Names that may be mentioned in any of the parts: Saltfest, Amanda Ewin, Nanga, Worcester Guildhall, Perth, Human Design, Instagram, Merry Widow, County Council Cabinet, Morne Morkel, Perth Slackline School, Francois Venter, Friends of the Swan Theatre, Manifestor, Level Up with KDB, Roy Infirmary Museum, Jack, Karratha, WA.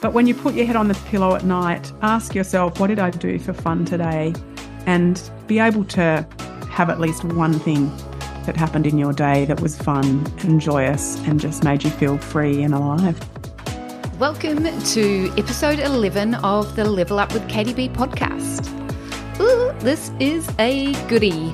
But when you put your head on the pillow at night, ask yourself, what did I do for fun today? And be able to have at least one thing that happened in your day that was fun and joyous and just made you feel free and alive. Welcome to episode 11 of the Level Up with KDB podcast. Ooh, this is a goodie.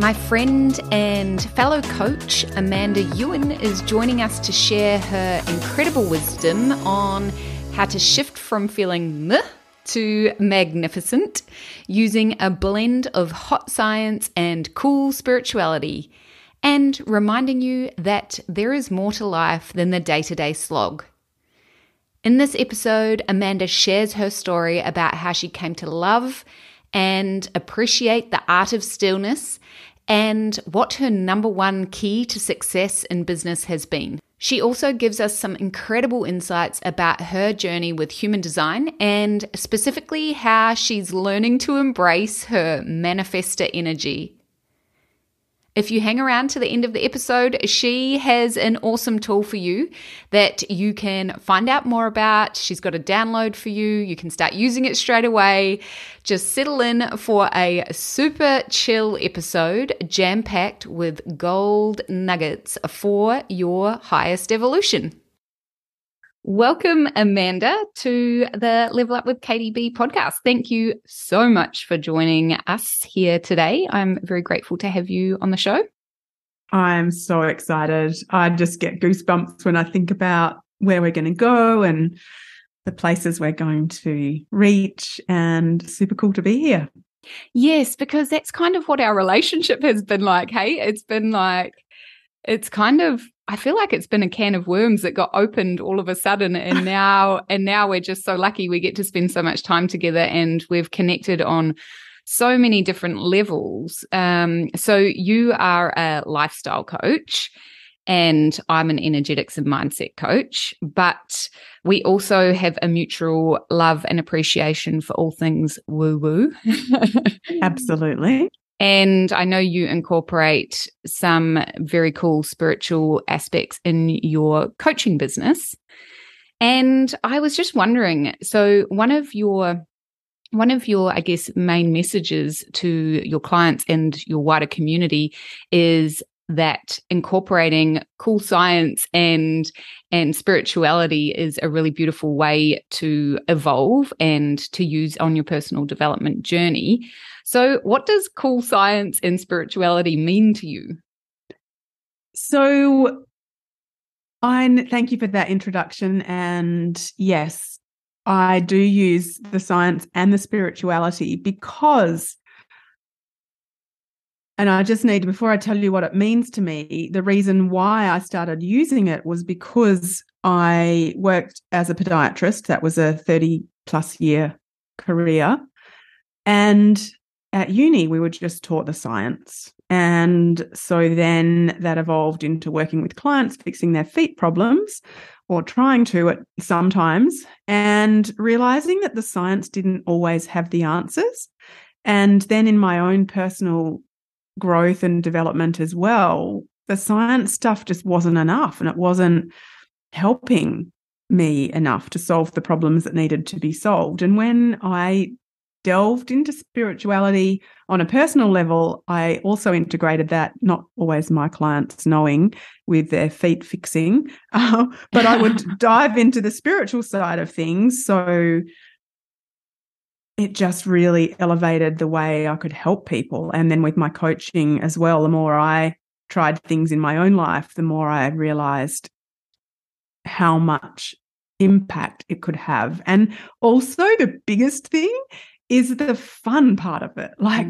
My friend and fellow coach, Amanda Ewin, is joining us to share her incredible wisdom on how to shift from feeling meh to magnificent using a blend of hot science and cool spirituality, and reminding you that there is more to life than the day-to-day slog. In this episode, Amanda shares her story about how she came to love and appreciate the art of stillness, and what her number one key to success in business has been. She also gives us some incredible insights about her journey with human design, and specifically how she's learning to embrace her manifestor energy. If you hang around to the end of the episode, she has an awesome tool for you that you can find out more about. She's got a download for you. You can start using it straight away. Just settle in for a super chill episode, jam-packed with gold nuggets for your highest evolution. Welcome, Amanda, to the Level Up with KDB podcast. Thank you so much for joining us here today. I'm very grateful to have you on the show. I'm so excited. I just get goosebumps when I think about where we're going to go and the places we're going to reach, and super cool to be here. Yes, because that's kind of what our relationship has been like, hey? I feel like it's been a can of worms that got opened all of a sudden, and now we're just so lucky we get to spend so much time together, and we've connected on so many different levels. So you are a lifestyle coach, and I'm an energetics and mindset coach, but we also have a mutual love and appreciation for all things woo-woo. Absolutely. And I know you incorporate some very cool spiritual aspects in your coaching business. And I was just wondering, so one of your, I guess, main messages to your clients and your wider community is that incorporating cool science and spirituality is a really beautiful way to evolve and to use on your personal development journey. So what does cool science and spirituality mean to you? So thank you for that introduction. And yes, I do use the science and the spirituality because, and I just need, before I tell you what it means to me, the reason why I started using it was because I worked as a podiatrist. That was a 30-plus year career. And at uni, we were just taught the science. And so then that evolved into working with clients, fixing their feet problems, or trying to at sometimes, and realizing that the science didn't always have the answers. And then in my own personal growth and development as well, the science stuff just wasn't enough, and it wasn't helping me enough to solve the problems that needed to be solved. And when I delved into spirituality on a personal level, I also integrated that, not always my clients knowing, with their feet fixing, but I would dive into the spiritual side of things. So it just really elevated the way I could help people. And then with my coaching as well, the more I tried things in my own life, the more I realized how much impact it could have. And also the biggest thing is the fun part of it, like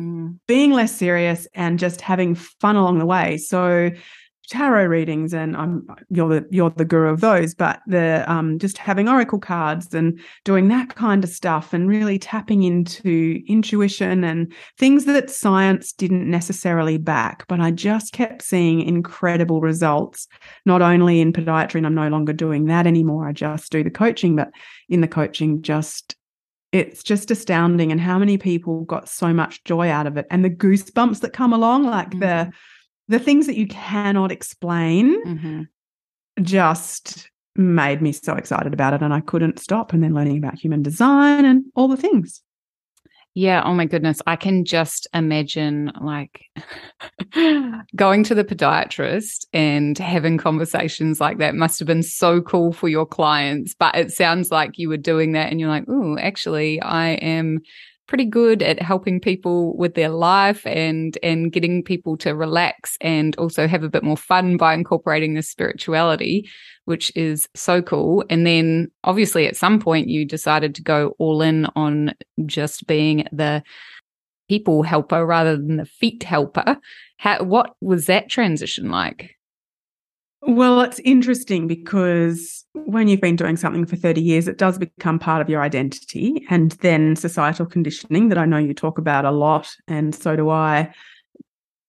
being less serious and just having fun along the way. So tarot readings, and you're the guru of those, but the just having oracle cards and doing that kind of stuff, and really tapping into intuition and things that science didn't necessarily back. But I just kept seeing incredible results, not only in podiatry, and I'm no longer doing that anymore. I just do the coaching, but in the coaching, just it's just astounding, and how many people got so much joy out of it, and the goosebumps that come along, like mm-hmm. the things that you cannot explain mm-hmm. just made me so excited about it, and I couldn't stop. And then learning about human design and all the things. Yeah. Oh my goodness. I can just imagine like going to the podiatrist and having conversations like that must have been so cool for your clients, but it sounds like you were doing that and you're like, oh, actually I am pretty good at helping people with their life and getting people to relax and also have a bit more fun by incorporating this spirituality, which is so cool. And then obviously at some point you decided to go all in on just being the people helper rather than the feet helper. What was that transition like? Well, it's interesting because when you've been doing something for 30 years, it does become part of your identity. And then societal conditioning that I know you talk about a lot, and so do I,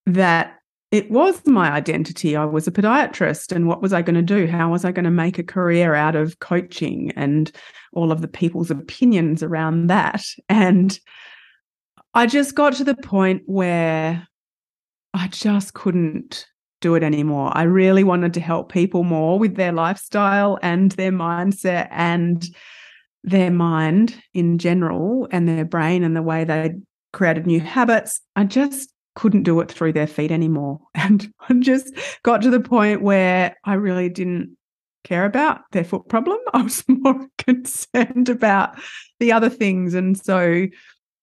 that it was my identity. I was a podiatrist, and what was I going to do? How was I going to make a career out of coaching and all of the people's opinions around that? And I just got to the point where I just couldn't do it anymore. I really wanted to help people more with their lifestyle and their mindset and their mind in general and their brain and the way they created new habits. I just couldn't do it through their feet anymore. And I just got to the point where I really didn't care about their foot problem. I was more concerned about the other things. And so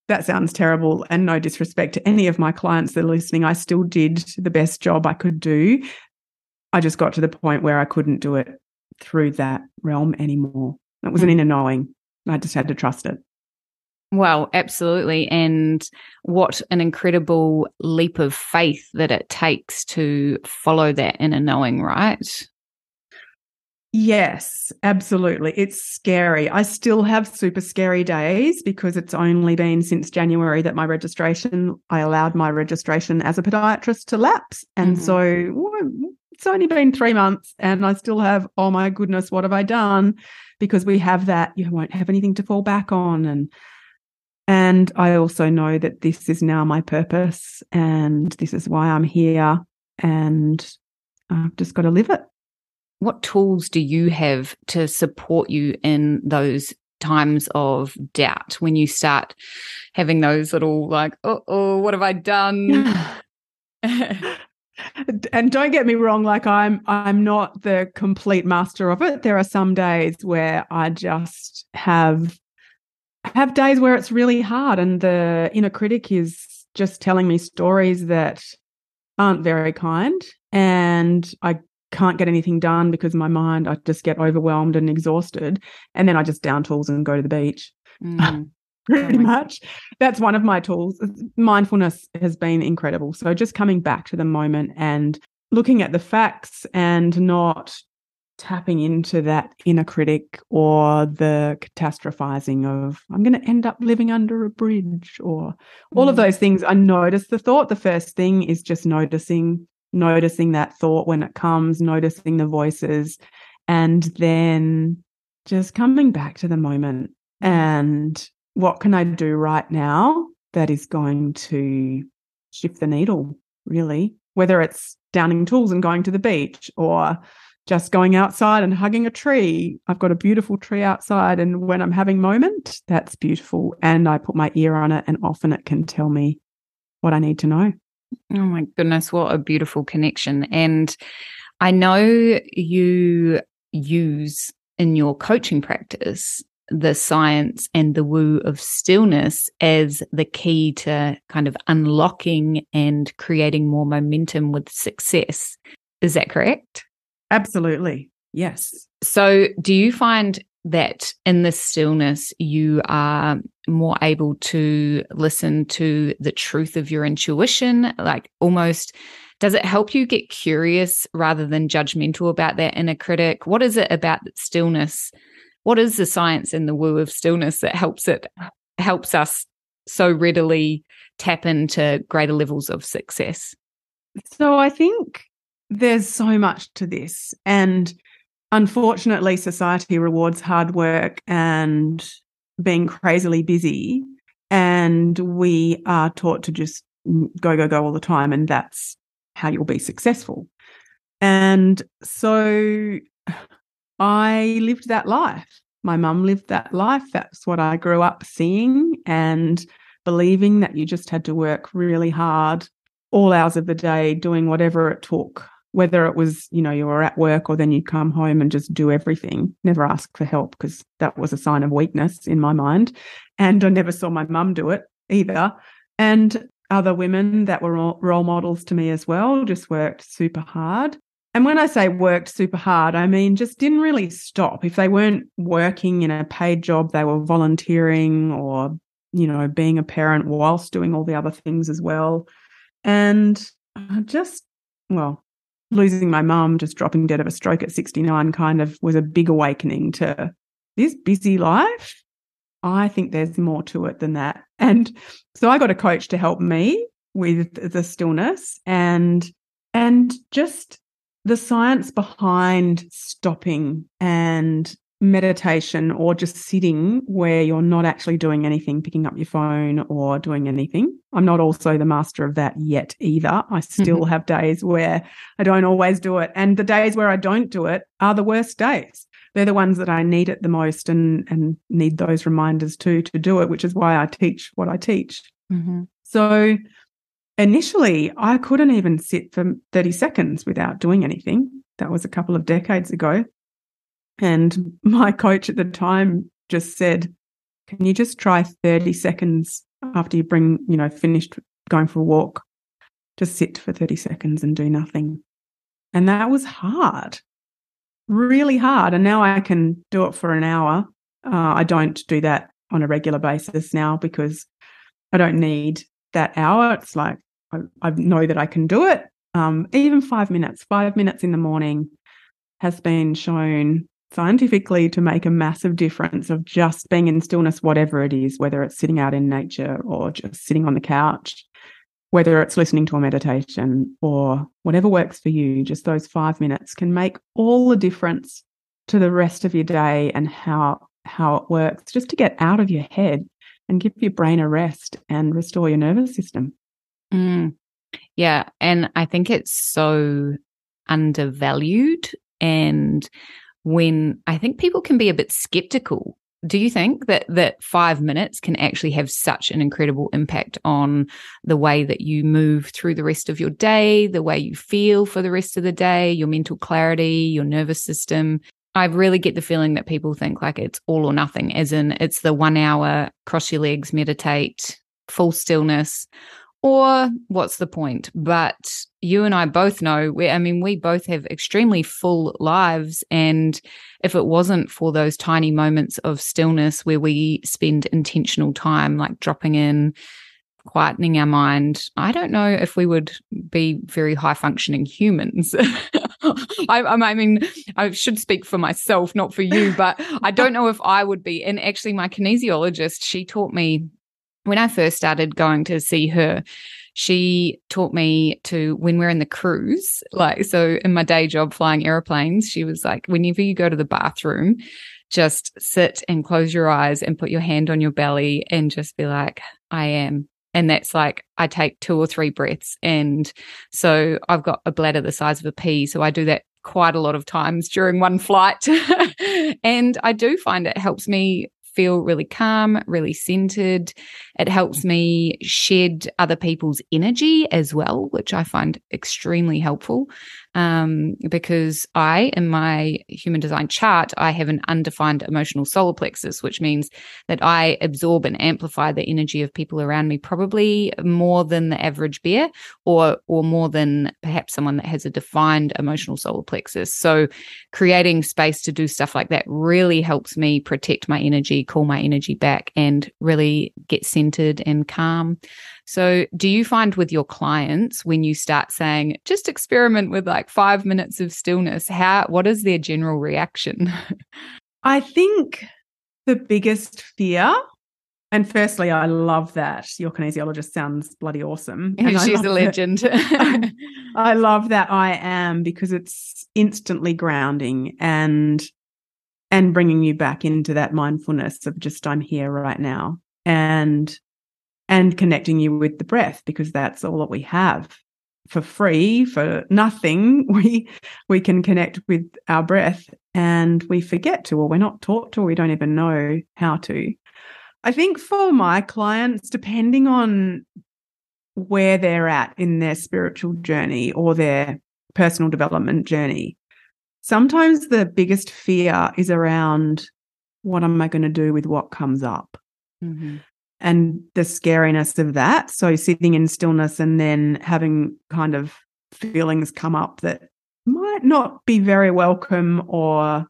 that sounds terrible, and no disrespect to any of my clients that are listening. I still did the best job I could do. I just got to the point where I couldn't do it through that realm anymore. It was an inner knowing. I just had to trust it. Well, absolutely. And what an incredible leap of faith that it takes to follow that inner knowing, right? Yes, absolutely. It's scary. I still have super scary days because it's only been since January that I allowed my registration as a podiatrist to lapse. And so it's only been 3 months and I still have, oh my goodness, what have I done? Because we have that, you won't have anything to fall back on. And I also know that this is now my purpose and this is why I'm here, and I've just got to live it. What tools do you have to support you in those times of doubt when you start having those little like, oh, what have I done? And don't get me wrong, like I'm not the complete master of it. There are some days where I just have days where it's really hard, and the inner critic is just telling me stories that aren't very kind, and I can't get anything done because my mind, I just get overwhelmed and exhausted, and then I just down tools and go to the beach. Pretty much. That's one of my tools. Mindfulness has been incredible. So just coming back to the moment and looking at the facts and not tapping into that inner critic or the catastrophizing of I'm going to end up living under a bridge or all of those things. I notice the thought. The first thing is just noticing that thought when it comes, noticing the voices, and then just coming back to the moment and what can I do right now that is going to shift the needle, really, whether it's downing tools and going to the beach or just going outside and hugging a tree. I've got a beautiful tree outside, and when I'm having a moment, that's beautiful, and I put my ear on it, and often it can tell me what I need to know. Oh my goodness, what a beautiful connection. And I know you use in your coaching practice the science and the woo of stillness as the key to kind of unlocking and creating more momentum with success. Is that correct? Absolutely, yes. So do you find that in the stillness you are more able to listen to the truth of your intuition? Like almost, does it help you get curious rather than judgmental about that inner critic? What is it about stillness? What is the science and the woo of stillness that helps us so readily tap into greater levels of success? So I think there's so much to this, and unfortunately, society rewards hard work and being crazily busy, and we are taught to just go, go, go all the time, and that's how you'll be successful. And so I lived that life. My mum lived that life. That's what I grew up seeing and believing, that you just had to work really hard all hours of the day doing whatever it took, whether it was, you know, you were at work or then you'd come home and just do everything, never ask for help, because that was a sign of weakness in my mind. And I never saw my mum do it either. And other women that were role models to me as well just worked super hard. And when I say worked super hard, I mean just didn't really stop. If they weren't working in a paid job, they were volunteering or, you know, being a parent whilst doing all the other things as well. And just, well, losing my mum, just dropping dead of a stroke at 69 kind of was a big awakening to this busy life. I think there's more to it than that. And so I got a coach to help me with the stillness and just the science behind stopping and meditation, or just sitting where you're not actually doing anything, picking up your phone or doing anything. I'm not also the master of that yet either. I still have days where I don't always do it. And the days where I don't do it are the worst days. They're the ones that I need it the most, and need those reminders too to do it, which is why I teach what I teach. Mm-hmm. So initially I couldn't even sit for 30 seconds without doing anything. That was a couple of decades ago. And my coach at the time just said, can you just try 30 seconds after you bring, you know, finished going for a walk, just sit for 30 seconds and do nothing. And that was hard, really hard. And now I can do it for an hour. I don't do that on a regular basis now because I don't need that hour. It's like I know that I can do it. Even 5 minutes in the morning has been shown scientifically to make a massive difference of just being in stillness, whatever it is, whether it's sitting out in nature or just sitting on the couch, whether it's listening to a meditation or whatever works for you. Just those 5 minutes can make all the difference to the rest of your day and how it works, just to get out of your head and give your brain a rest and restore your nervous system. Yeah, and I think it's so undervalued. And when I think people can be a bit skeptical, do you think that 5 minutes can actually have such an incredible impact on the way that you move through the rest of your day, the way you feel for the rest of the day, your mental clarity, your nervous system? I really get the feeling that people think like it's all or nothing, as in it's the 1 hour, cross your legs, meditate, full stillness, or what's the point? But you and I both know, we both have extremely full lives. And if it wasn't for those tiny moments of stillness where we spend intentional time, like dropping in, quietening our mind, I don't know if we would be very high-functioning humans. I should speak for myself, not for you, but I don't know if I would be. And actually, my kinesiologist, she taught me, when I first started going to see her, she taught me to, when we're in the cruise, like, so in my day job flying airplanes, she was like, whenever you go to the bathroom, just sit and close your eyes and put your hand on your belly and just be like, I am. And that's like, I take 2 or 3 breaths. And so I've got a bladder the size of a pea, so I do that quite a lot of times during one flight. And I do find it helps me feel really calm, really centered. It helps me shed other people's energy as well, which I find extremely helpful because in my human design chart, I have an undefined emotional solar plexus, which means that I absorb and amplify the energy of people around me probably more than the average bear or more than perhaps someone that has a defined emotional solar plexus. So creating space to do stuff like that really helps me protect my energy, call my energy back, and really get centered and calm. So do you find with your clients, when you start saying, just experiment with like 5 minutes of stillness, what is their general reaction? I think the biggest fear, and firstly, I love that. Your kinesiologist sounds bloody awesome. And she's a legend. I love that I am, because it's instantly grounding. And and bringing you back into that mindfulness of just I'm here right now, and connecting you with the breath, because that's all that we have for free, for nothing. We can connect with our breath, and we forget to, or we're not taught to, or we don't even know how to. I think for my clients, depending on where they're at in their spiritual journey or their personal development journey, sometimes the biggest fear is around, what am I going to do with what comes up? Mm-hmm. And the scariness of that. So sitting in stillness and then having kind of feelings come up that might not be very welcome or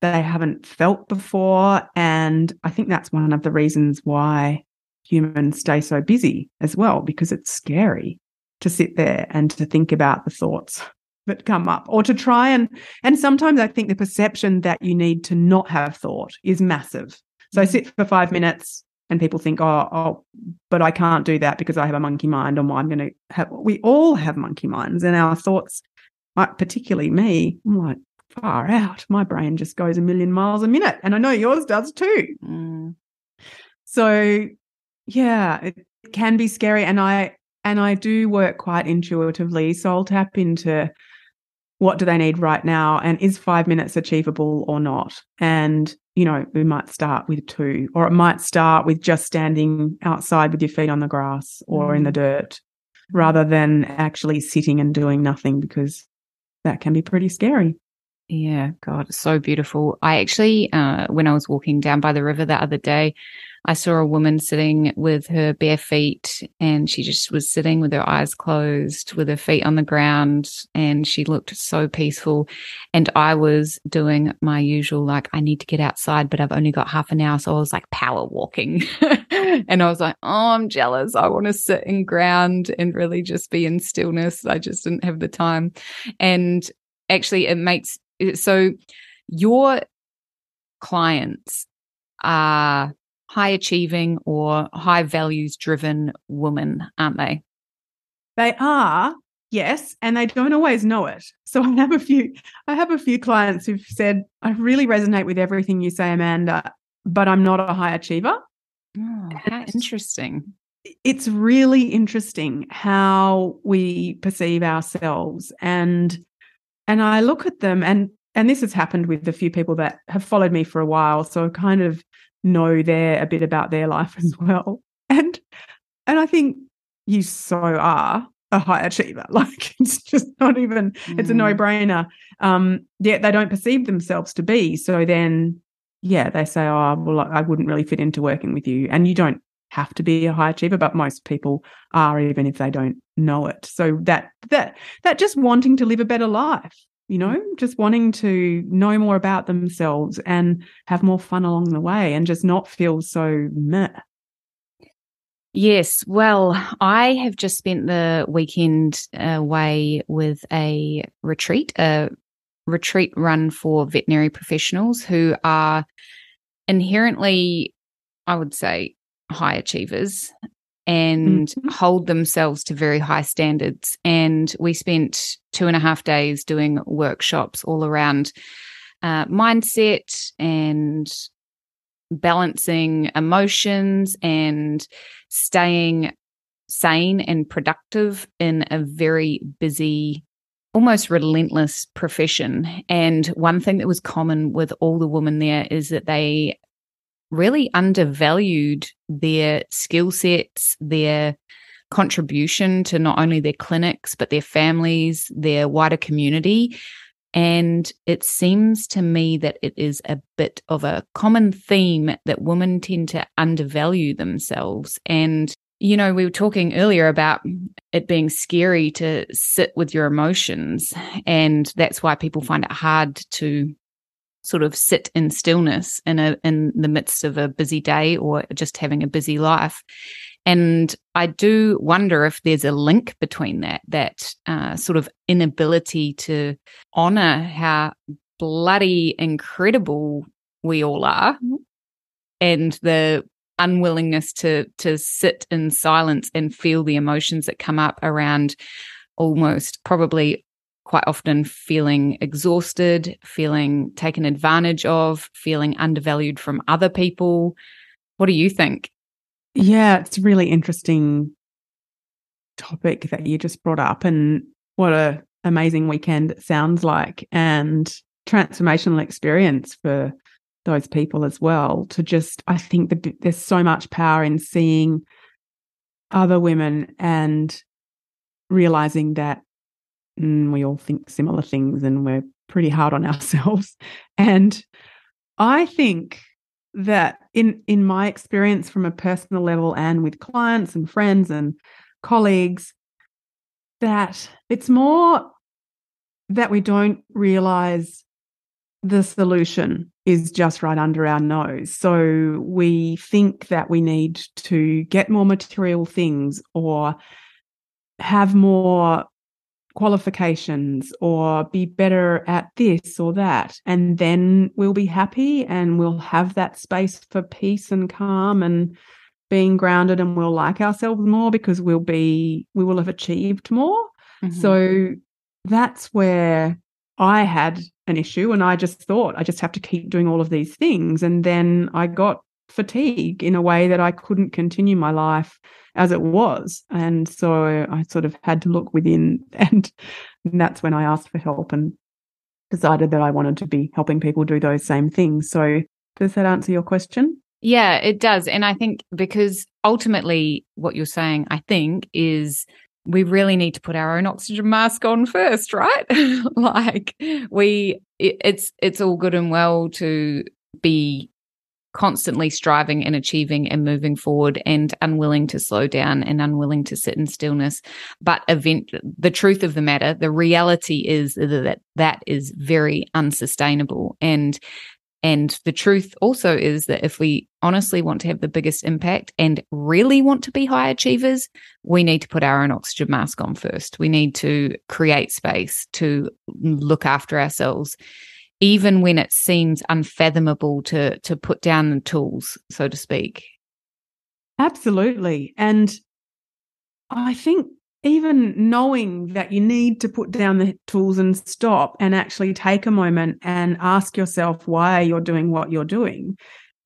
they haven't felt before. And I think that's one of the reasons why humans stay so busy as well, because it's scary to sit there and to think about the thoughts that come up, or to try and sometimes I think the perception that you need to not have thought is massive. So I sit for 5 minutes and people think, oh, but I can't do that because I have a monkey mind, or I'm going to have, we all have monkey minds, and our thoughts, particularly me, I'm like, far out, my brain just goes a million miles a minute, and I know yours does too. Mm. So yeah, it can be scary, and I do work quite intuitively, so I'll tap into what do they need right now, and is 5 minutes achievable or not? And, you know, we might start with 2, or it might start with just standing outside with your feet on the grass or in the dirt, rather than actually sitting and doing nothing, because that can be pretty scary. Yeah, God, it's so beautiful. I actually, when I was walking down by the river the other day, I saw a woman sitting with her bare feet, and she just was sitting with her eyes closed, with her feet on the ground, and she looked so peaceful. And I was doing my usual, like, I need to get outside, but I've only got half an hour, so I was like power walking. And I was like, oh, I'm jealous. I want to sit in ground and really just be in stillness. I just didn't have the time. And actually it makes – so your clients are – high-achieving or high-values-driven women, aren't they? They are, yes, and they don't always know it. So I have a few clients who've said, I really resonate with everything you say, Amanda, but I'm not a high achiever. Oh, how interesting. It's really interesting how we perceive ourselves. And I look at them, and this has happened with a few people that have followed me for a while, so kind of know a bit about their life as well, and I think you so are a high achiever. Like, it's just not even it's a no-brainer. Yet they don't perceive themselves to be. So then, yeah, they say, oh, well, I wouldn't really fit into working with you. And you don't have to be a high achiever, but most people are, even if they don't know it. So that just wanting to live a better life, you know, just wanting to know more about themselves and have more fun along the way and just not feel so meh. Yes. Well, I have just spent the weekend away with a retreat run for veterinary professionals who are inherently, I would say, high achievers and hold themselves to very high standards. And we spent 2.5 days doing workshops all around mindset and balancing emotions and staying sane and productive in a very busy, almost relentless profession. And one thing that was common with all the women there is that they really undervalued their skill sets, their contribution to not only their clinics, but their families, their wider community. And it seems to me that it is a bit of a common theme that women tend to undervalue themselves. And, you know, we were talking earlier about it being scary to sit with your emotions, and that's why people find it hard to sort of sit in stillness in the midst of a busy day or just having a busy life. And I do wonder if there's a link between that sort of inability to honor how bloody incredible we all are, and the unwillingness to sit in silence and feel the emotions that come up around almost probably quite often feeling exhausted, feeling taken advantage of, feeling undervalued from other people. What do you think? Yeah, it's a really interesting topic that you just brought up, and what an amazing weekend it sounds like, and transformational experience for those people as well. To just, I think there's so much power in seeing other women and realizing that we all think similar things and we're pretty hard on ourselves. And I think that in my experience from a personal level and with clients and friends and colleagues, that it's more that we don't realize the solution is just right under our nose. So we think that we need to get more material things or have more qualifications or be better at this or that, and then we'll be happy and we'll have that space for peace and calm and being grounded, and we'll like ourselves more because we will have achieved more. Mm-hmm. So that's where I had an issue, and I just thought I just have to keep doing all of these things, and then I got fatigue in a way that I couldn't continue my life as it was. And so I sort of had to look within, and that's when I asked for help and decided that I wanted to be helping people do those same things. So does that answer your question? Yeah, it does. And I think because ultimately what you're saying, I think, is we really need to put our own oxygen mask on first, right? Like it's all good and well to be constantly striving and achieving and moving forward and unwilling to slow down and unwilling to sit in stillness. But the truth of the matter, the reality is that that is very unsustainable. And the truth also is that if we honestly want to have the biggest impact and really want to be high achievers, we need to put our own oxygen mask on first. We need to create space to look after ourselves, even when it seems unfathomable to put down the tools, so to speak. Absolutely. And I think even knowing that you need to put down the tools and stop and actually take a moment and ask yourself why you're doing what you're doing.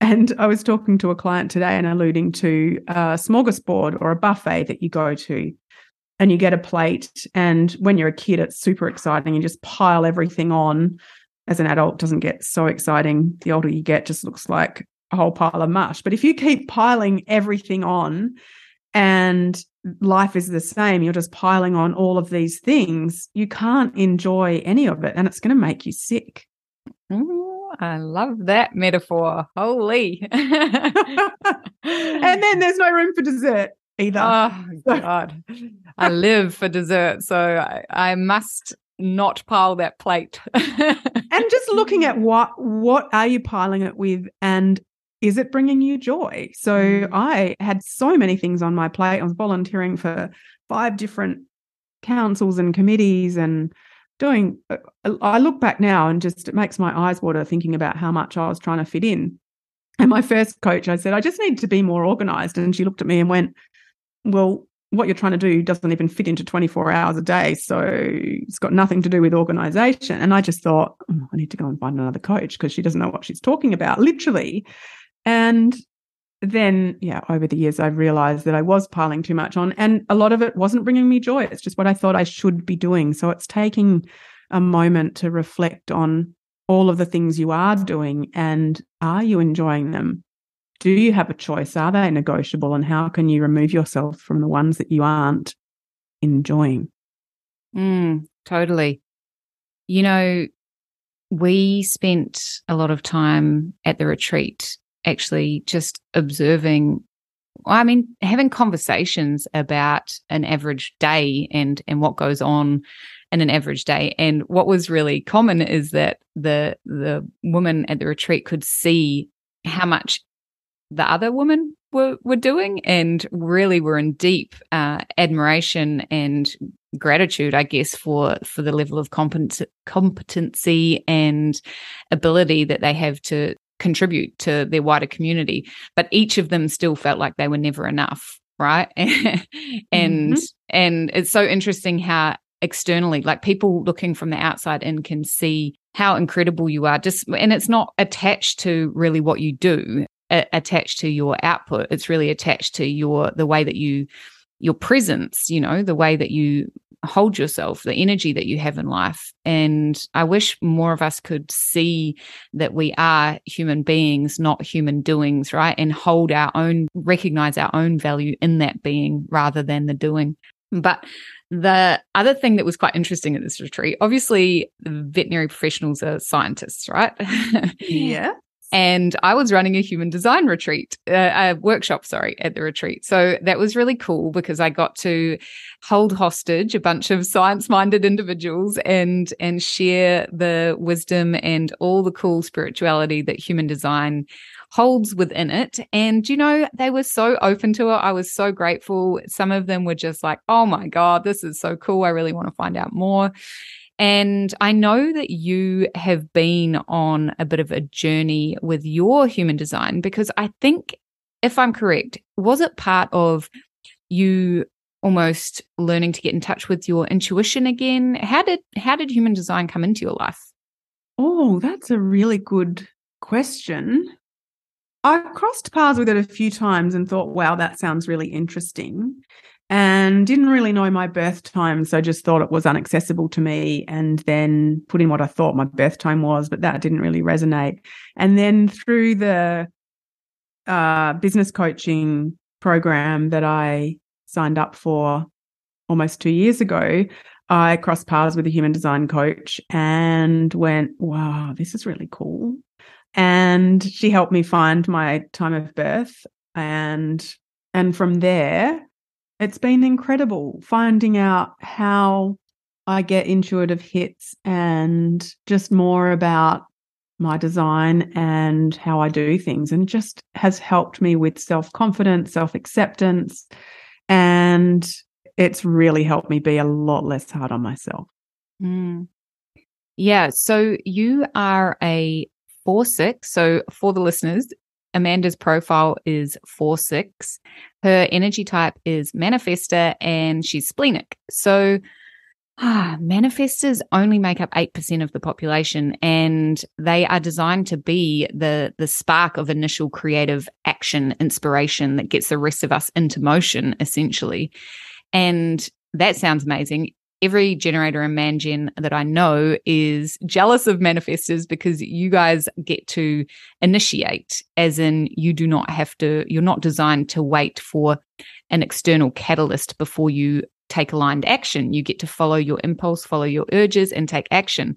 And I was talking to a client today and alluding to a smorgasbord or a buffet that you go to, and you get a plate, and when you're a kid it's super exciting, you just pile everything on. As an adult, it doesn't get so exciting. The older you get, it just looks like a whole pile of mush. But if you keep piling everything on and life is the same, you're just piling on all of these things, you can't enjoy any of it, and it's going to make you sick. Ooh, I love that metaphor. Holy. And then there's no room for dessert either. Oh, God. I live for dessert, so I must not pile that plate. And just looking at what are you piling it with, and is it bringing you joy? So I had so many things on my plate. I was volunteering for 5 different councils and committees and doing, I look back now and just it makes my eyes water thinking about how much I was trying to fit in. And my first coach, I said, I just need to be more organized. And she looked at me and went, well, what you're trying to do doesn't even fit into 24 hours a day. So it's got nothing to do with organisation. And I just thought, I need to go and find another coach because she doesn't know what she's talking about, literally. And then, yeah, over the years, I've realised that I was piling too much on, and a lot of it wasn't bringing me joy. It's just what I thought I should be doing. So it's taking a moment to reflect on all of the things you are doing, and are you enjoying them? Do you have a choice? Are they negotiable? And how can you remove yourself from the ones that you aren't enjoying? Totally. You know, we spent a lot of time at the retreat actually just observing, having conversations about an average day and what goes on in an average day. And what was really common is that the woman at the retreat could see how much the other women were doing, and really were in deep admiration and gratitude, I guess, for the level of competency and ability that they have to contribute to their wider community. But each of them still felt like they were never enough, right? And mm-hmm. And it's so interesting how externally. Like, people looking from the outside in can see how incredible you are. Just, and it's not attached to really what you do, attached to your output. It's really attached to the way that your presence, you know, the way that you hold yourself, the energy that you have in life. And I wish more of us could see that we are human beings, not human doings, right? And recognize our own value in that being rather than the doing. But the other thing that was quite interesting at this retreat, obviously veterinary professionals are scientists, right? Yeah. And I was running a human design retreat, a workshop, sorry, at the retreat. So that was really cool because I got to hold hostage a bunch of science-minded individuals and share the wisdom and all the cool spirituality that human design holds within it. And, you know, they were so open to it. I was so grateful. Some of them were just like, oh my God, this is so cool. I really want to find out more. And I know that you have been on a bit of a journey with your human design, because I think, if I'm correct, was it part of you almost learning to get in touch with your intuition again? How did human design come into your life? Oh, that's a really good question. I've crossed paths with it a few times and thought, wow, that sounds really interesting. And didn't really know my birth time, so just thought it was inaccessible to me, and then put in what I thought my birth time was, but that didn't really resonate. And then through the business coaching program that I signed up for almost 2 years ago, I crossed paths with a human design coach and went, wow, this is really cool. And she helped me find my time of birth, and from there, it's been incredible finding out how I get intuitive hits and just more about my design and how I do things, and just has helped me with self-confidence, self-acceptance, and it's really helped me be a lot less hard on myself. Mm. Yeah, so you are a 4/6, so for the listeners, Amanda's profile is 4/6. Her energy type is Manifestor, and she's splenic. So Manifestors only make up 8% of the population, and they are designed to be the spark of initial creative action, inspiration that gets the rest of us into motion, essentially. And that sounds amazing. Every generator and man-gen that I know is jealous of manifestors because you guys get to initiate, as in you do not have to, you're not designed to wait for an external catalyst before you take aligned action. You get to follow your impulse, follow your urges, and take action.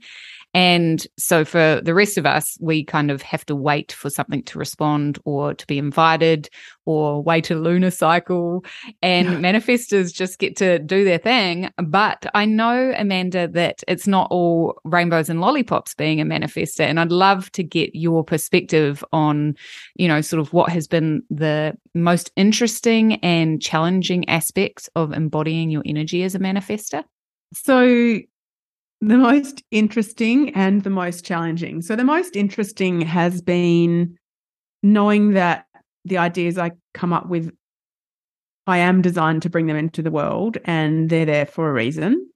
And so for the rest of us, we kind of have to wait for something to respond or to be invited or wait a lunar cycle. And manifestors just get to do their thing. But I know, Amanda, that it's not all rainbows and lollipops being a manifestor. And I'd love to get your perspective on, you know, sort of what has been the most interesting and challenging aspects of embodying your energy as a manifestor. So, the most interesting and the most challenging. So the most interesting has been knowing that the ideas I come up with, I am designed to bring them into the world, and they're there for a reason.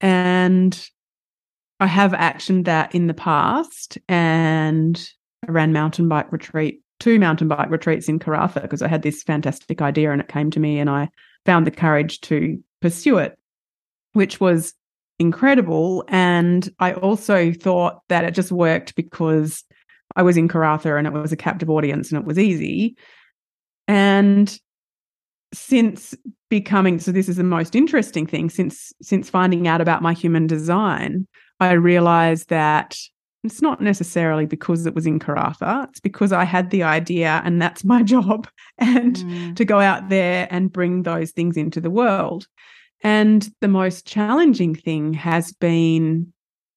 And I have actioned that in the past, and I ran two mountain bike retreats in Karratha because I had this fantastic idea and it came to me and I found the courage to pursue it, which was incredible. And I also thought that it just worked because I was in Karratha and it was a captive audience and it was easy. And this is the most interesting thing, since finding out about my human design, I realized that it's not necessarily because it was in Karratha, it's because I had the idea and that's my job, and to go out there and bring those things into the world. And the most challenging thing has been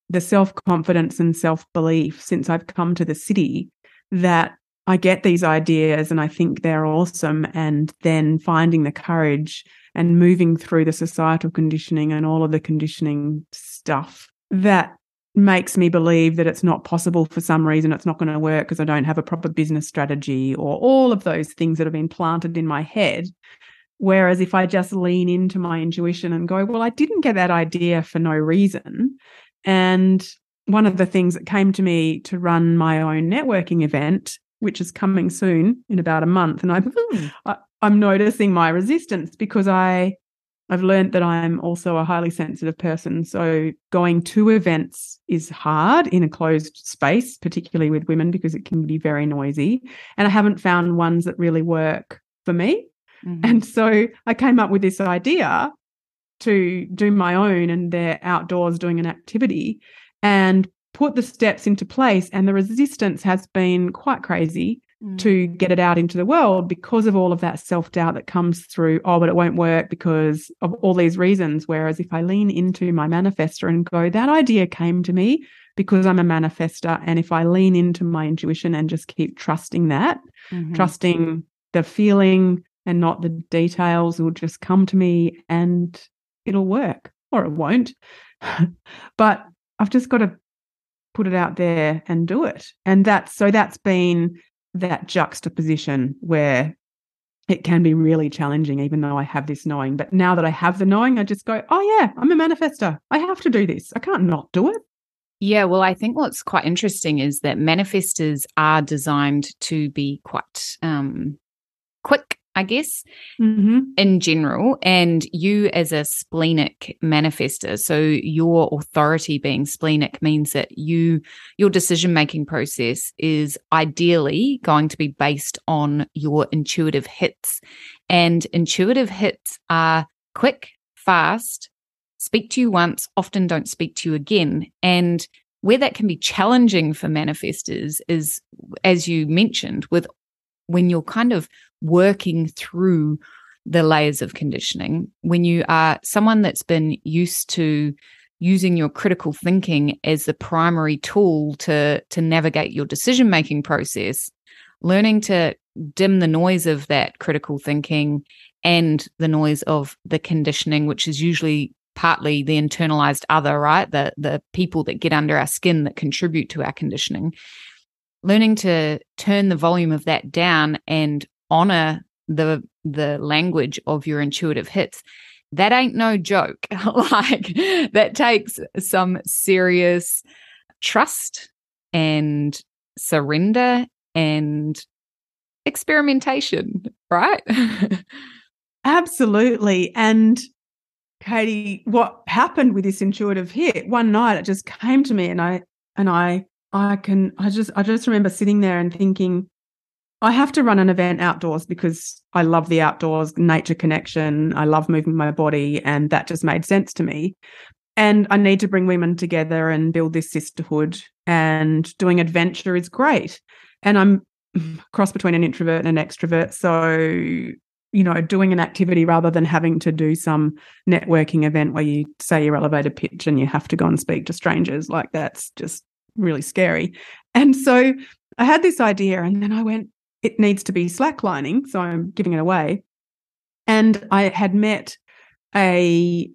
the self-confidence and self-belief since I've come to the city, that I get these ideas and I think they're awesome, and then finding the courage and moving through the societal conditioning and all of the conditioning stuff that makes me believe that it's not possible for some reason, it's not going to work because I don't have a proper business strategy, or all of those things that have been planted in my head. Whereas if I just lean into my intuition and go, well, I didn't get that idea for no reason. And one of the things that came to me to run my own networking event, which is coming soon in about a month, and I'm noticing my resistance because I've learned that I'm also a highly sensitive person. So going to events is hard in a closed space, particularly with women, because it can be very noisy. And I haven't found ones that really work for me. Mm-hmm. And so I came up with this idea to do my own, and they're outdoors doing an activity, and put the steps into place. And the resistance has been quite crazy to get it out into the world because of all of that self-doubt that comes through, oh, but it won't work because of all these reasons. Whereas if I lean into my manifestor and go, that idea came to me because I'm a manifestor, and if I lean into my intuition and just keep trusting that, trusting the feeling and not the details, will just come to me and it'll work, or it won't. But I've just got to put it out there and do it. And that's been that juxtaposition where it can be really challenging, even though I have this knowing. But now that I have the knowing, I just go, oh, yeah, I'm a manifestor. I have to do this. I can't not do it. Yeah, well, I think what's quite interesting is that manifestors are designed to be quite quick, I guess, in general, and you as a splenic manifestor, so your authority being splenic means that your decision-making process is ideally going to be based on your intuitive hits, and intuitive hits are quick, fast, speak to you once, often don't speak to you again. And where that can be challenging for manifestors is, as you mentioned, when you're kind of working through the layers of conditioning, when you are someone that's been used to using your critical thinking as the primary tool to navigate your decision-making process, learning to dim the noise of that critical thinking and the noise of the conditioning, which is usually partly the internalized other, right? The people that get under our skin that contribute to our conditioning. Learning to turn the volume of that down and honor the language of your intuitive hits, that ain't no joke. Like, that takes some serious trust and surrender and experimentation, right? Absolutely. And Katie, what happened with this intuitive hit, one night it just came to me, and I just remember sitting there and thinking, I have to run an event outdoors because I love the outdoors, nature connection. I love moving my body, and that just made sense to me. And I need to bring women together and build this sisterhood, and doing adventure is great. And I'm cross between an introvert and an extrovert. So, you know, doing an activity rather than having to do some networking event where you say your elevator pitch and you have to go and speak to strangers, like, that's just really scary. And so I had this idea, and then I went, it needs to be slacklining, so I'm giving it away. And I had met a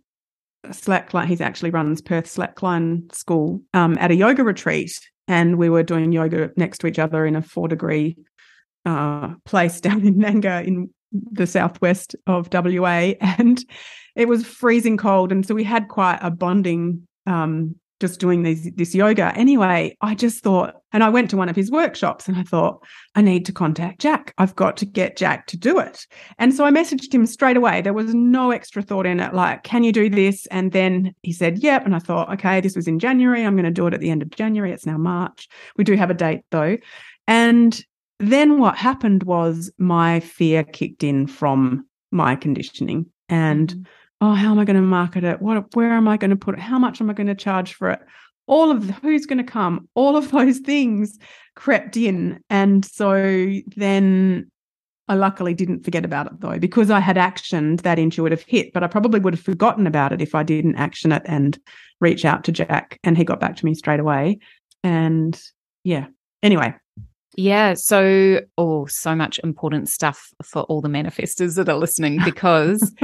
slackline, he actually runs Perth Slackline School, at a yoga retreat, and we were doing yoga next to each other in a 4-degree place down in Nanga in the southwest of WA, and it was freezing cold, and so we had quite a bonding just doing this yoga. Anyway, I just thought, and I went to one of his workshops, and I thought, I need to contact Jack. I've got to get Jack to do it. And so I messaged him straight away. There was no extra thought in it, like, can you do this? And then he said, yep. And I thought, okay, this was in January. I'm going to do it at the end of January. It's now March. We do have a date though. And then what happened was my fear kicked in from my conditioning, and oh, how am I going to market it? Where am I going to put it? How much am I going to charge for it? Who's going to come? All of those things crept in. And so then I luckily didn't forget about it though, because I had actioned that intuitive hit, but I probably would have forgotten about it if I didn't action it and reach out to Jack, and he got back to me straight away. And yeah, anyway. Yeah, so much important stuff for all the manifestors that are listening, because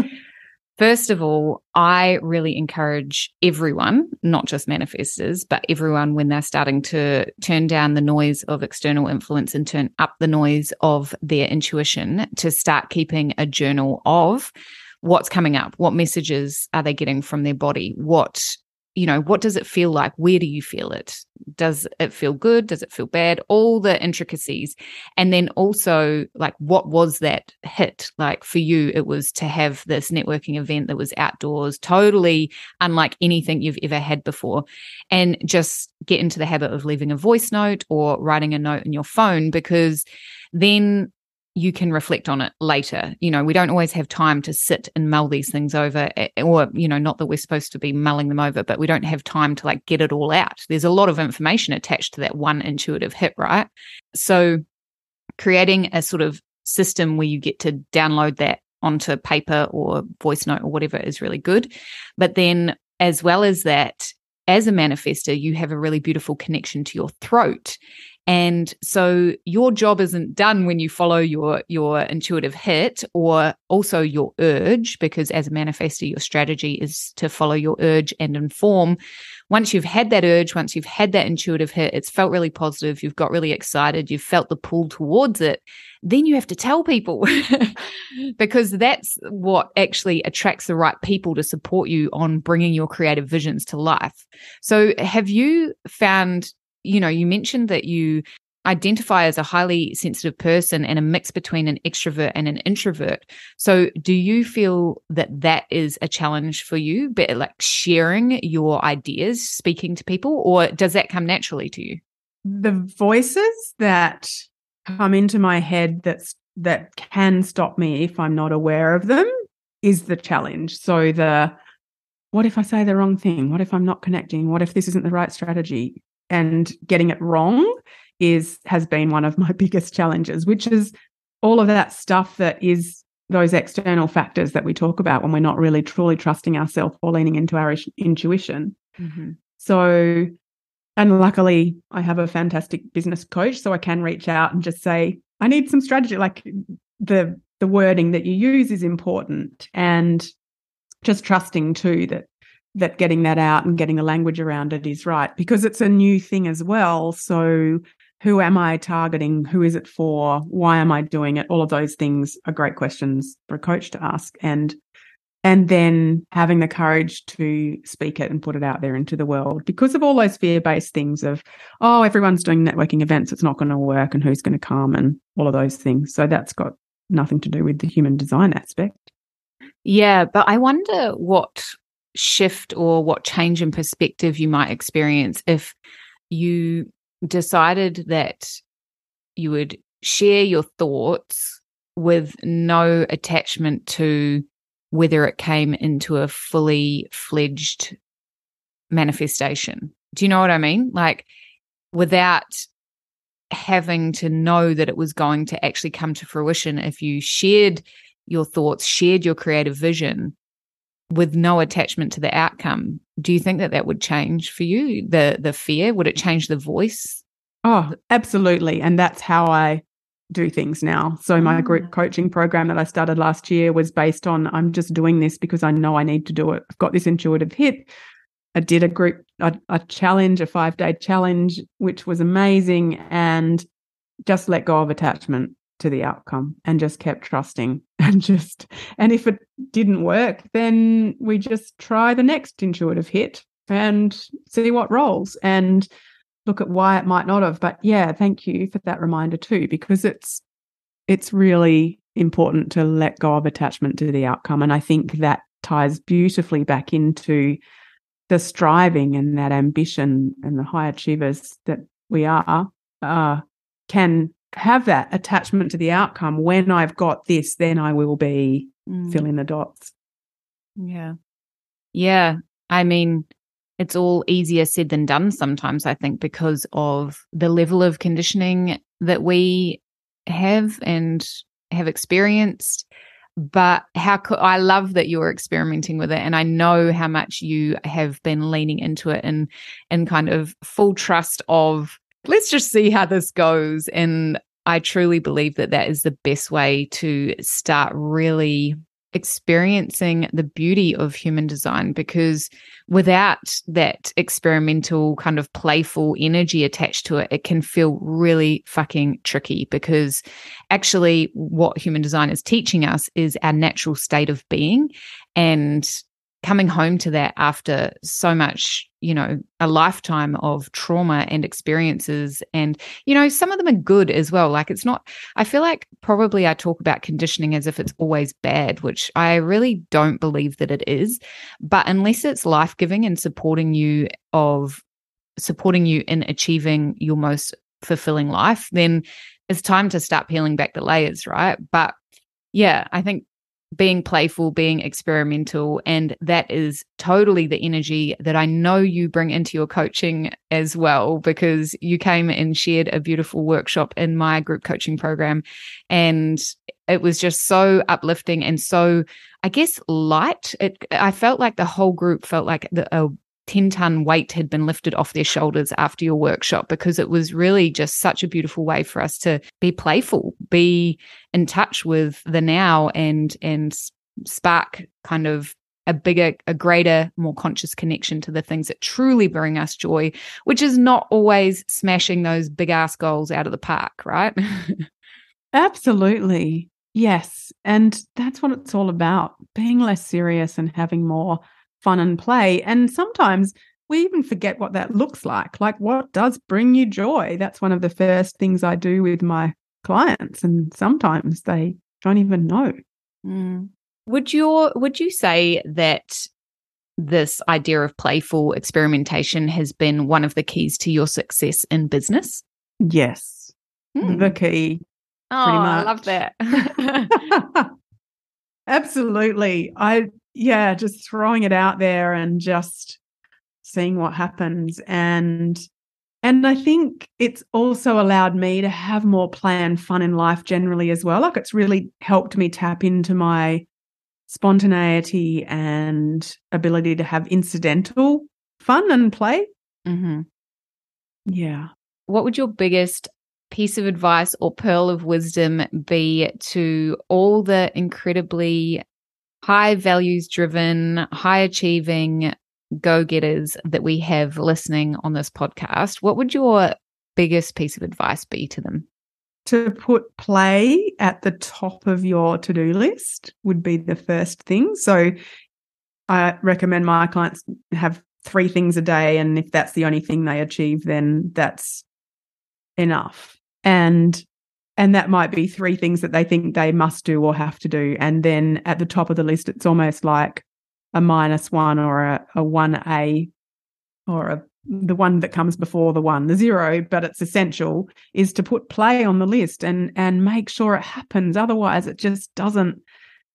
First of all, I really encourage everyone, not just manifestors, but everyone when they're starting to turn down the noise of external influence and turn up the noise of their intuition, to start keeping a journal of what's coming up, what messages are they getting from their body, what does it feel like? Where do you feel it? Does it feel good? Does it feel bad? All the intricacies. And then also, like, what was that hit? Like, for you, it was to have this networking event that was outdoors, totally unlike anything you've ever had before. And just get into the habit of leaving a voice note or writing a note in your phone, because then you can reflect on it later. You know, we don't always have time to sit and mull these things over, or, you know, not that we're supposed to be mulling them over, but we don't have time to like get it all out. There's a lot of information attached to that one intuitive hit, right? So creating a sort of system where you get to download that onto paper or voice note or whatever is really good. But then as well as that, as a manifestor, you have a really beautiful connection to your throat. And so your job isn't done when you follow your intuitive hit or also your urge, because as a manifestor, your strategy is to follow your urge and inform. Once you've had that urge, once you've had that intuitive hit, it's felt really positive, you've got really excited, you've felt the pull towards it, then you have to tell people because that's what actually attracts the right people to support you on bringing your creative visions to life. So have you found... You know, you mentioned that you identify as a highly sensitive person and a mix between an extrovert and an introvert. So do you feel that is a challenge for you, but like sharing your ideas, speaking to people, or does that come naturally to you? The voices that come into my head that can stop me if I'm not aware of them is the challenge. So what if I say the wrong thing? What if I'm not connecting? What if this isn't the right strategy? And getting it wrong has been one of my biggest challenges, which is all of that stuff that is those external factors that we talk about when we're not really truly trusting ourselves or leaning into our intuition. Mm-hmm. So, and luckily I have a fantastic business coach, so I can reach out and just say, I need some strategy. Like the wording that you use is important, and just trusting too that getting that out and getting the language around it is right, because it's a new thing as well. So who am I targeting? Who is it for? Why am I doing it? All of those things are great questions for a coach to ask. And then having the courage to speak it and put it out there into the world, because of all those fear-based things of, oh, everyone's doing networking events, it's not going to work, and who's going to come, and all of those things. So that's got nothing to do with the human design aspect. Yeah, but I wonder what shift or what change in perspective you might experience if you decided that you would share your thoughts with no attachment to whether it came into a fully fledged manifestation. Do you know what I mean? Like, without having to know that it was going to actually come to fruition, if you shared your thoughts, shared your creative vision with no attachment to the outcome, do you think that would change for you, the fear? Would it change the voice? Oh, absolutely. And that's how I do things now. So my group coaching program that I started last year was based on, I'm just doing this because I know I need to do it. I've got this intuitive hit. I did a 5-day challenge, which was amazing, and just let go of attachment to the outcome and just kept trusting, and if it didn't work, then we just try the next intuitive hit and see what rolls and look at why it might not have. But yeah, thank you for that reminder too, because it's really important to let go of attachment to the outcome. And I think that ties beautifully back into the striving and that ambition, and the high achievers that we are can have that attachment to the outcome. When I've got this, then I will be fill in the dots. Yeah. I mean, it's all easier said than done sometimes, I think, because of the level of conditioning that we have and have experienced. But I love that you're experimenting with it, and I know how much you have been leaning into it and kind of full trust of, let's just see how this goes. And I truly believe that is the best way to start really experiencing the beauty of human design, because without that experimental kind of playful energy attached to it, it can feel really fucking tricky, because actually what human design is teaching us is our natural state of being, and coming home to that after so much, you know, a lifetime of trauma and experiences. And, you know, some of them are good as well. Like, it's not, I feel like probably I talk about conditioning as if it's always bad, which I really don't believe that it is. But unless it's life-giving and supporting you in achieving your most fulfilling life, then it's time to start peeling back the layers, right? But yeah, I think being playful, being experimental, and that is totally the energy that I know you bring into your coaching as well, because you came and shared a beautiful workshop in my group coaching program, and it was just so uplifting and so, I guess, light. I felt like the whole group felt like a 10-ton weight had been lifted off their shoulders after your workshop, because it was really just such a beautiful way for us to be playful, be in touch with the now, and spark kind of a greater, more conscious connection to the things that truly bring us joy, which is not always smashing those big ass goals out of the park, right? Absolutely. Yes. And that's what it's all about, being less serious and having more fun and play. And sometimes we even forget what that looks like. Like, what does bring you joy? That's one of the first things I do with my clients, and sometimes they don't even know. Mm. Would you say that this idea of playful experimentation has been one of the keys to your success in business? Yes. Mm. The key. Oh, I love that. Absolutely. Yeah, just throwing it out there and just seeing what happens. And I think it's also allowed me to have more play and fun in life generally as well. Like, it's really helped me tap into my spontaneity and ability to have incidental fun and play. Mm-hmm. Yeah. What would your biggest piece of advice or pearl of wisdom be to all the incredibly high values-driven, high-achieving go-getters that we have listening on this podcast? What would your biggest piece of advice be to them? To put play at the top of your to-do list would be the first thing. So I recommend my clients have 3 things a day, and if that's the only thing they achieve, then that's enough. And that might be 3 things that they think they must do or have to do. And then at the top of the list, it's almost like a -1 or a 1A or the one that comes before the 1, the 0, but it's essential, is to put play on the list and make sure it happens. Otherwise, it just doesn't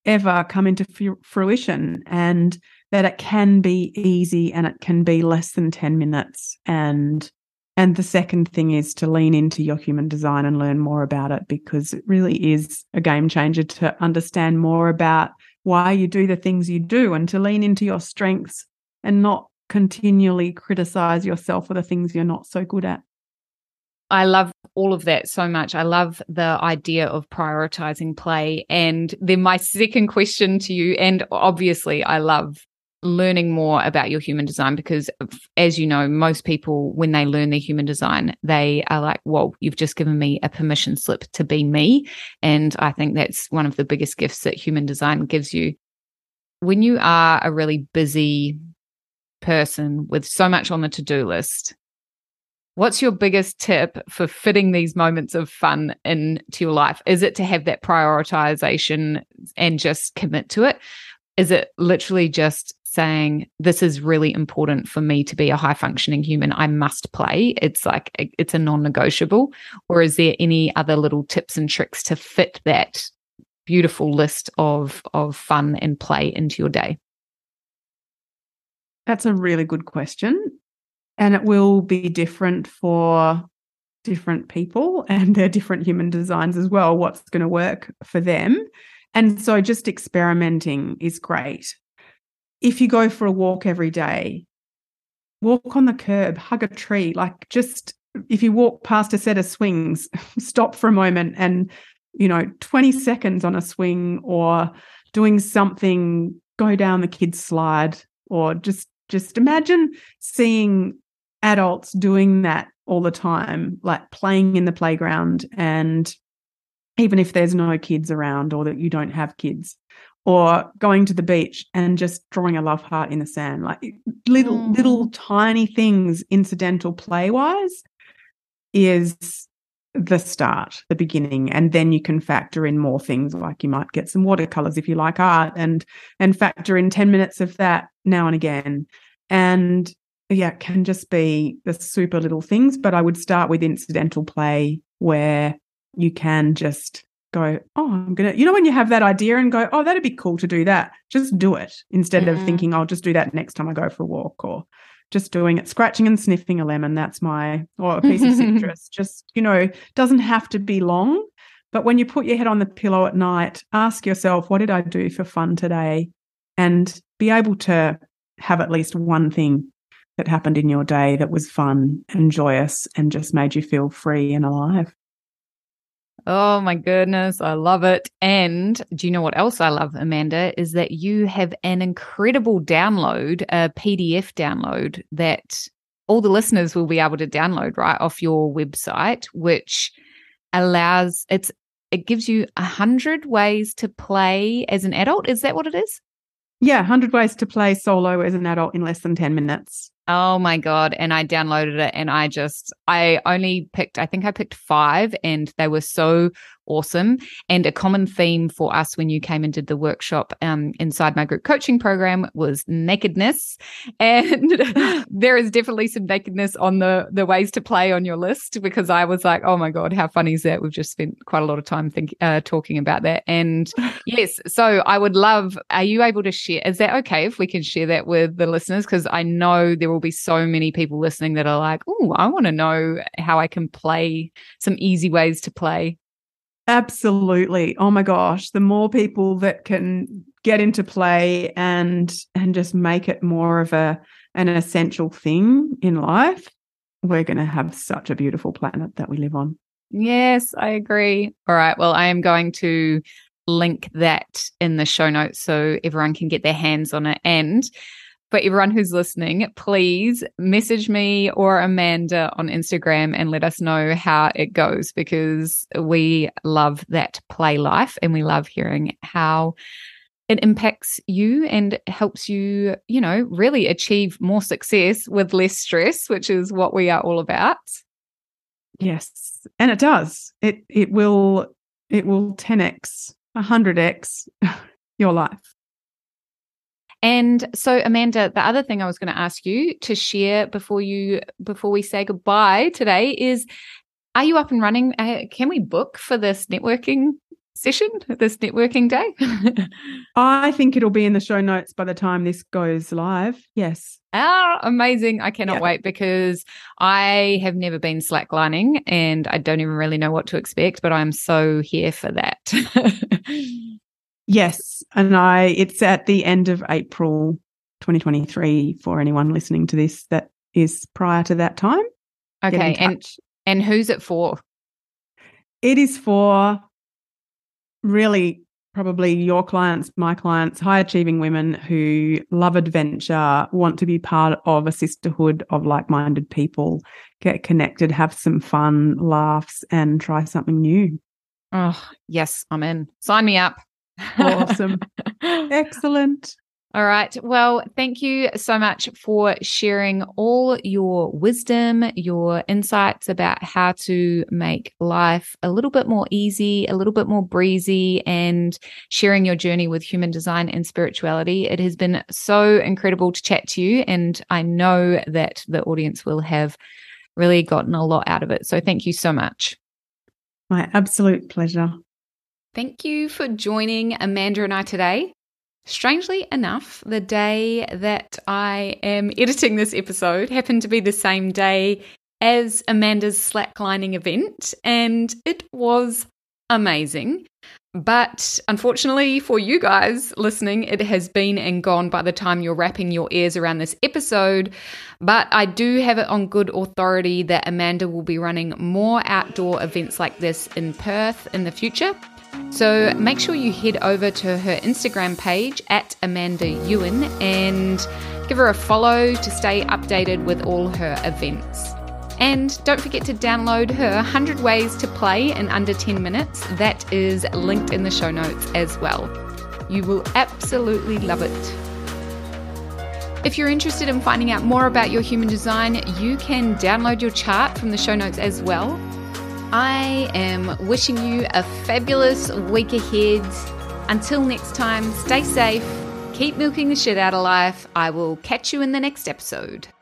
ever come into fruition, and that it can be easy and it can be less than 10 minutes. And the second thing is to lean into your human design and learn more about it, because it really is a game changer to understand more about why you do the things you do, and to lean into your strengths and not continually criticize yourself for the things you're not so good at. I love all of that so much. I love the idea of prioritizing play. And then my second question to you, and obviously I love learning more about your human design, because as you know, most people, when they learn their human design, they are like, well, you've just given me a permission slip to be me. And I think that's one of the biggest gifts that human design gives you. When you are a really busy person with so much on the to-do list, what's your biggest tip for fitting these moments of fun into your life? Is it to have that prioritization and just commit to it? Is it literally just saying, this is really important for me to be a high functioning human, I must play? It's like, it's a non-negotiable. Or is there any other little tips and tricks to fit that beautiful list of fun and play into your day? That's a really good question. And it will be different for different people and their different human designs as well, what's going to work for them. And so just experimenting is great. If you go for a walk every day, walk on the curb, hug a tree. Like, just if you walk past a set of swings, stop for a moment and, 20 seconds on a swing, or doing something, go down the kids' slide, or just imagine seeing adults doing that all the time, like playing in the playground, and even if there's no kids around or that you don't have kids, or going to the beach and just drawing a love heart in the sand, like little tiny things, incidental play-wise, is the start, the beginning, and then you can factor in more things, like you might get some watercolors if you like art, and factor in 10 minutes of that now and again. And yeah, it can just be the super little things, but I would start with incidental play where you can just go, oh, I'm going to, you know, when you have that idea and go, oh, that'd be cool to do that, just do it, instead of thinking, I'll just do that next time I go for a walk, or just doing it, scratching and sniffing a lemon, or a piece of citrus, just, you know, doesn't have to be long. But when you put your head on the pillow at night, ask yourself, what did I do for fun today? And be able to have at least one thing that happened in your day that was fun and joyous and just made you feel free and alive. Oh my goodness, I love it. And do you know what else I love, Amanda, is that you have an incredible download, a PDF download that all the listeners will be able to download right off your website, which allows, it gives you 100 ways to play as an adult. Is that what it is? Yeah, 100 ways to play solo as an adult in less than 10 minutes. Oh my God. And I downloaded it, and I think I picked 5, and they were so awesome. And a common theme for us when you came and did the workshop inside my group coaching program was nakedness. And there is definitely some nakedness on the ways to play on your list, because I was like, oh my God, how funny is that? We've just spent quite a lot of time talking about that. And yes, so I would love, are you able to share, is that okay if we can share that with the listeners? Because I know there will be so many people listening that are like, oh, I want to know how I can play, some easy ways to play. Absolutely. Oh, my gosh. The more people that can get into play and just make it more of an essential thing in life, we're going to have such a beautiful planet that we live on. Yes, I agree. All right. Well, I am going to link that in the show notes so everyone can get their hands on it. And for everyone who's listening, please message me or Amanda on Instagram and let us know how it goes, because we love that play life, and we love hearing how it impacts you and helps you, you know, really achieve more success with less stress, which is what we are all about. Yes, and it does. It will 10x, 100x your life. And so, Amanda, the other thing I was going to ask you to share before we say goodbye today is, are you up and running? Can we book for this networking session, this networking day? I think it'll be in the show notes by the time this goes live. Yes. Oh, amazing. I cannot wait, because I have never been slacklining and I don't even really know what to expect, but I'm so here for that. Yes, and it's at the end of April 2023 for anyone listening to this that is prior to that time. Okay, and who's it for? It is for really probably your clients, my clients, high-achieving women who love adventure, want to be part of a sisterhood of like-minded people, get connected, have some fun, laughs, and try something new. Oh, yes, I'm in. Sign me up. Awesome. Excellent. All right. Well, thank you so much for sharing all your wisdom, your insights about how to make life a little bit more easy, a little bit more breezy, and sharing your journey with human design and spirituality. It has been so incredible to chat to you, and I know that the audience will have really gotten a lot out of it. So thank you so much. My absolute pleasure. Thank you for joining Amanda and I today. Strangely enough, the day that I am editing this episode happened to be the same day as Amanda's slacklining event, and it was amazing. But unfortunately for you guys listening, it has been and gone by the time you're wrapping your ears around this episode. But I do have it on good authority that Amanda will be running more outdoor events like this in Perth in the future. So make sure you head over to her Instagram page at Amanda Ewin and give her a follow to stay updated with all her events. And don't forget to download her 100 Ways to Play in Under 10 Minutes. That is linked in the show notes as well. You will absolutely love it. If you're interested in finding out more about your human design, you can download your chart from the show notes as well. I am wishing you a fabulous week ahead. Until next time, stay safe, keep milking the shit out of life. I will catch you in the next episode.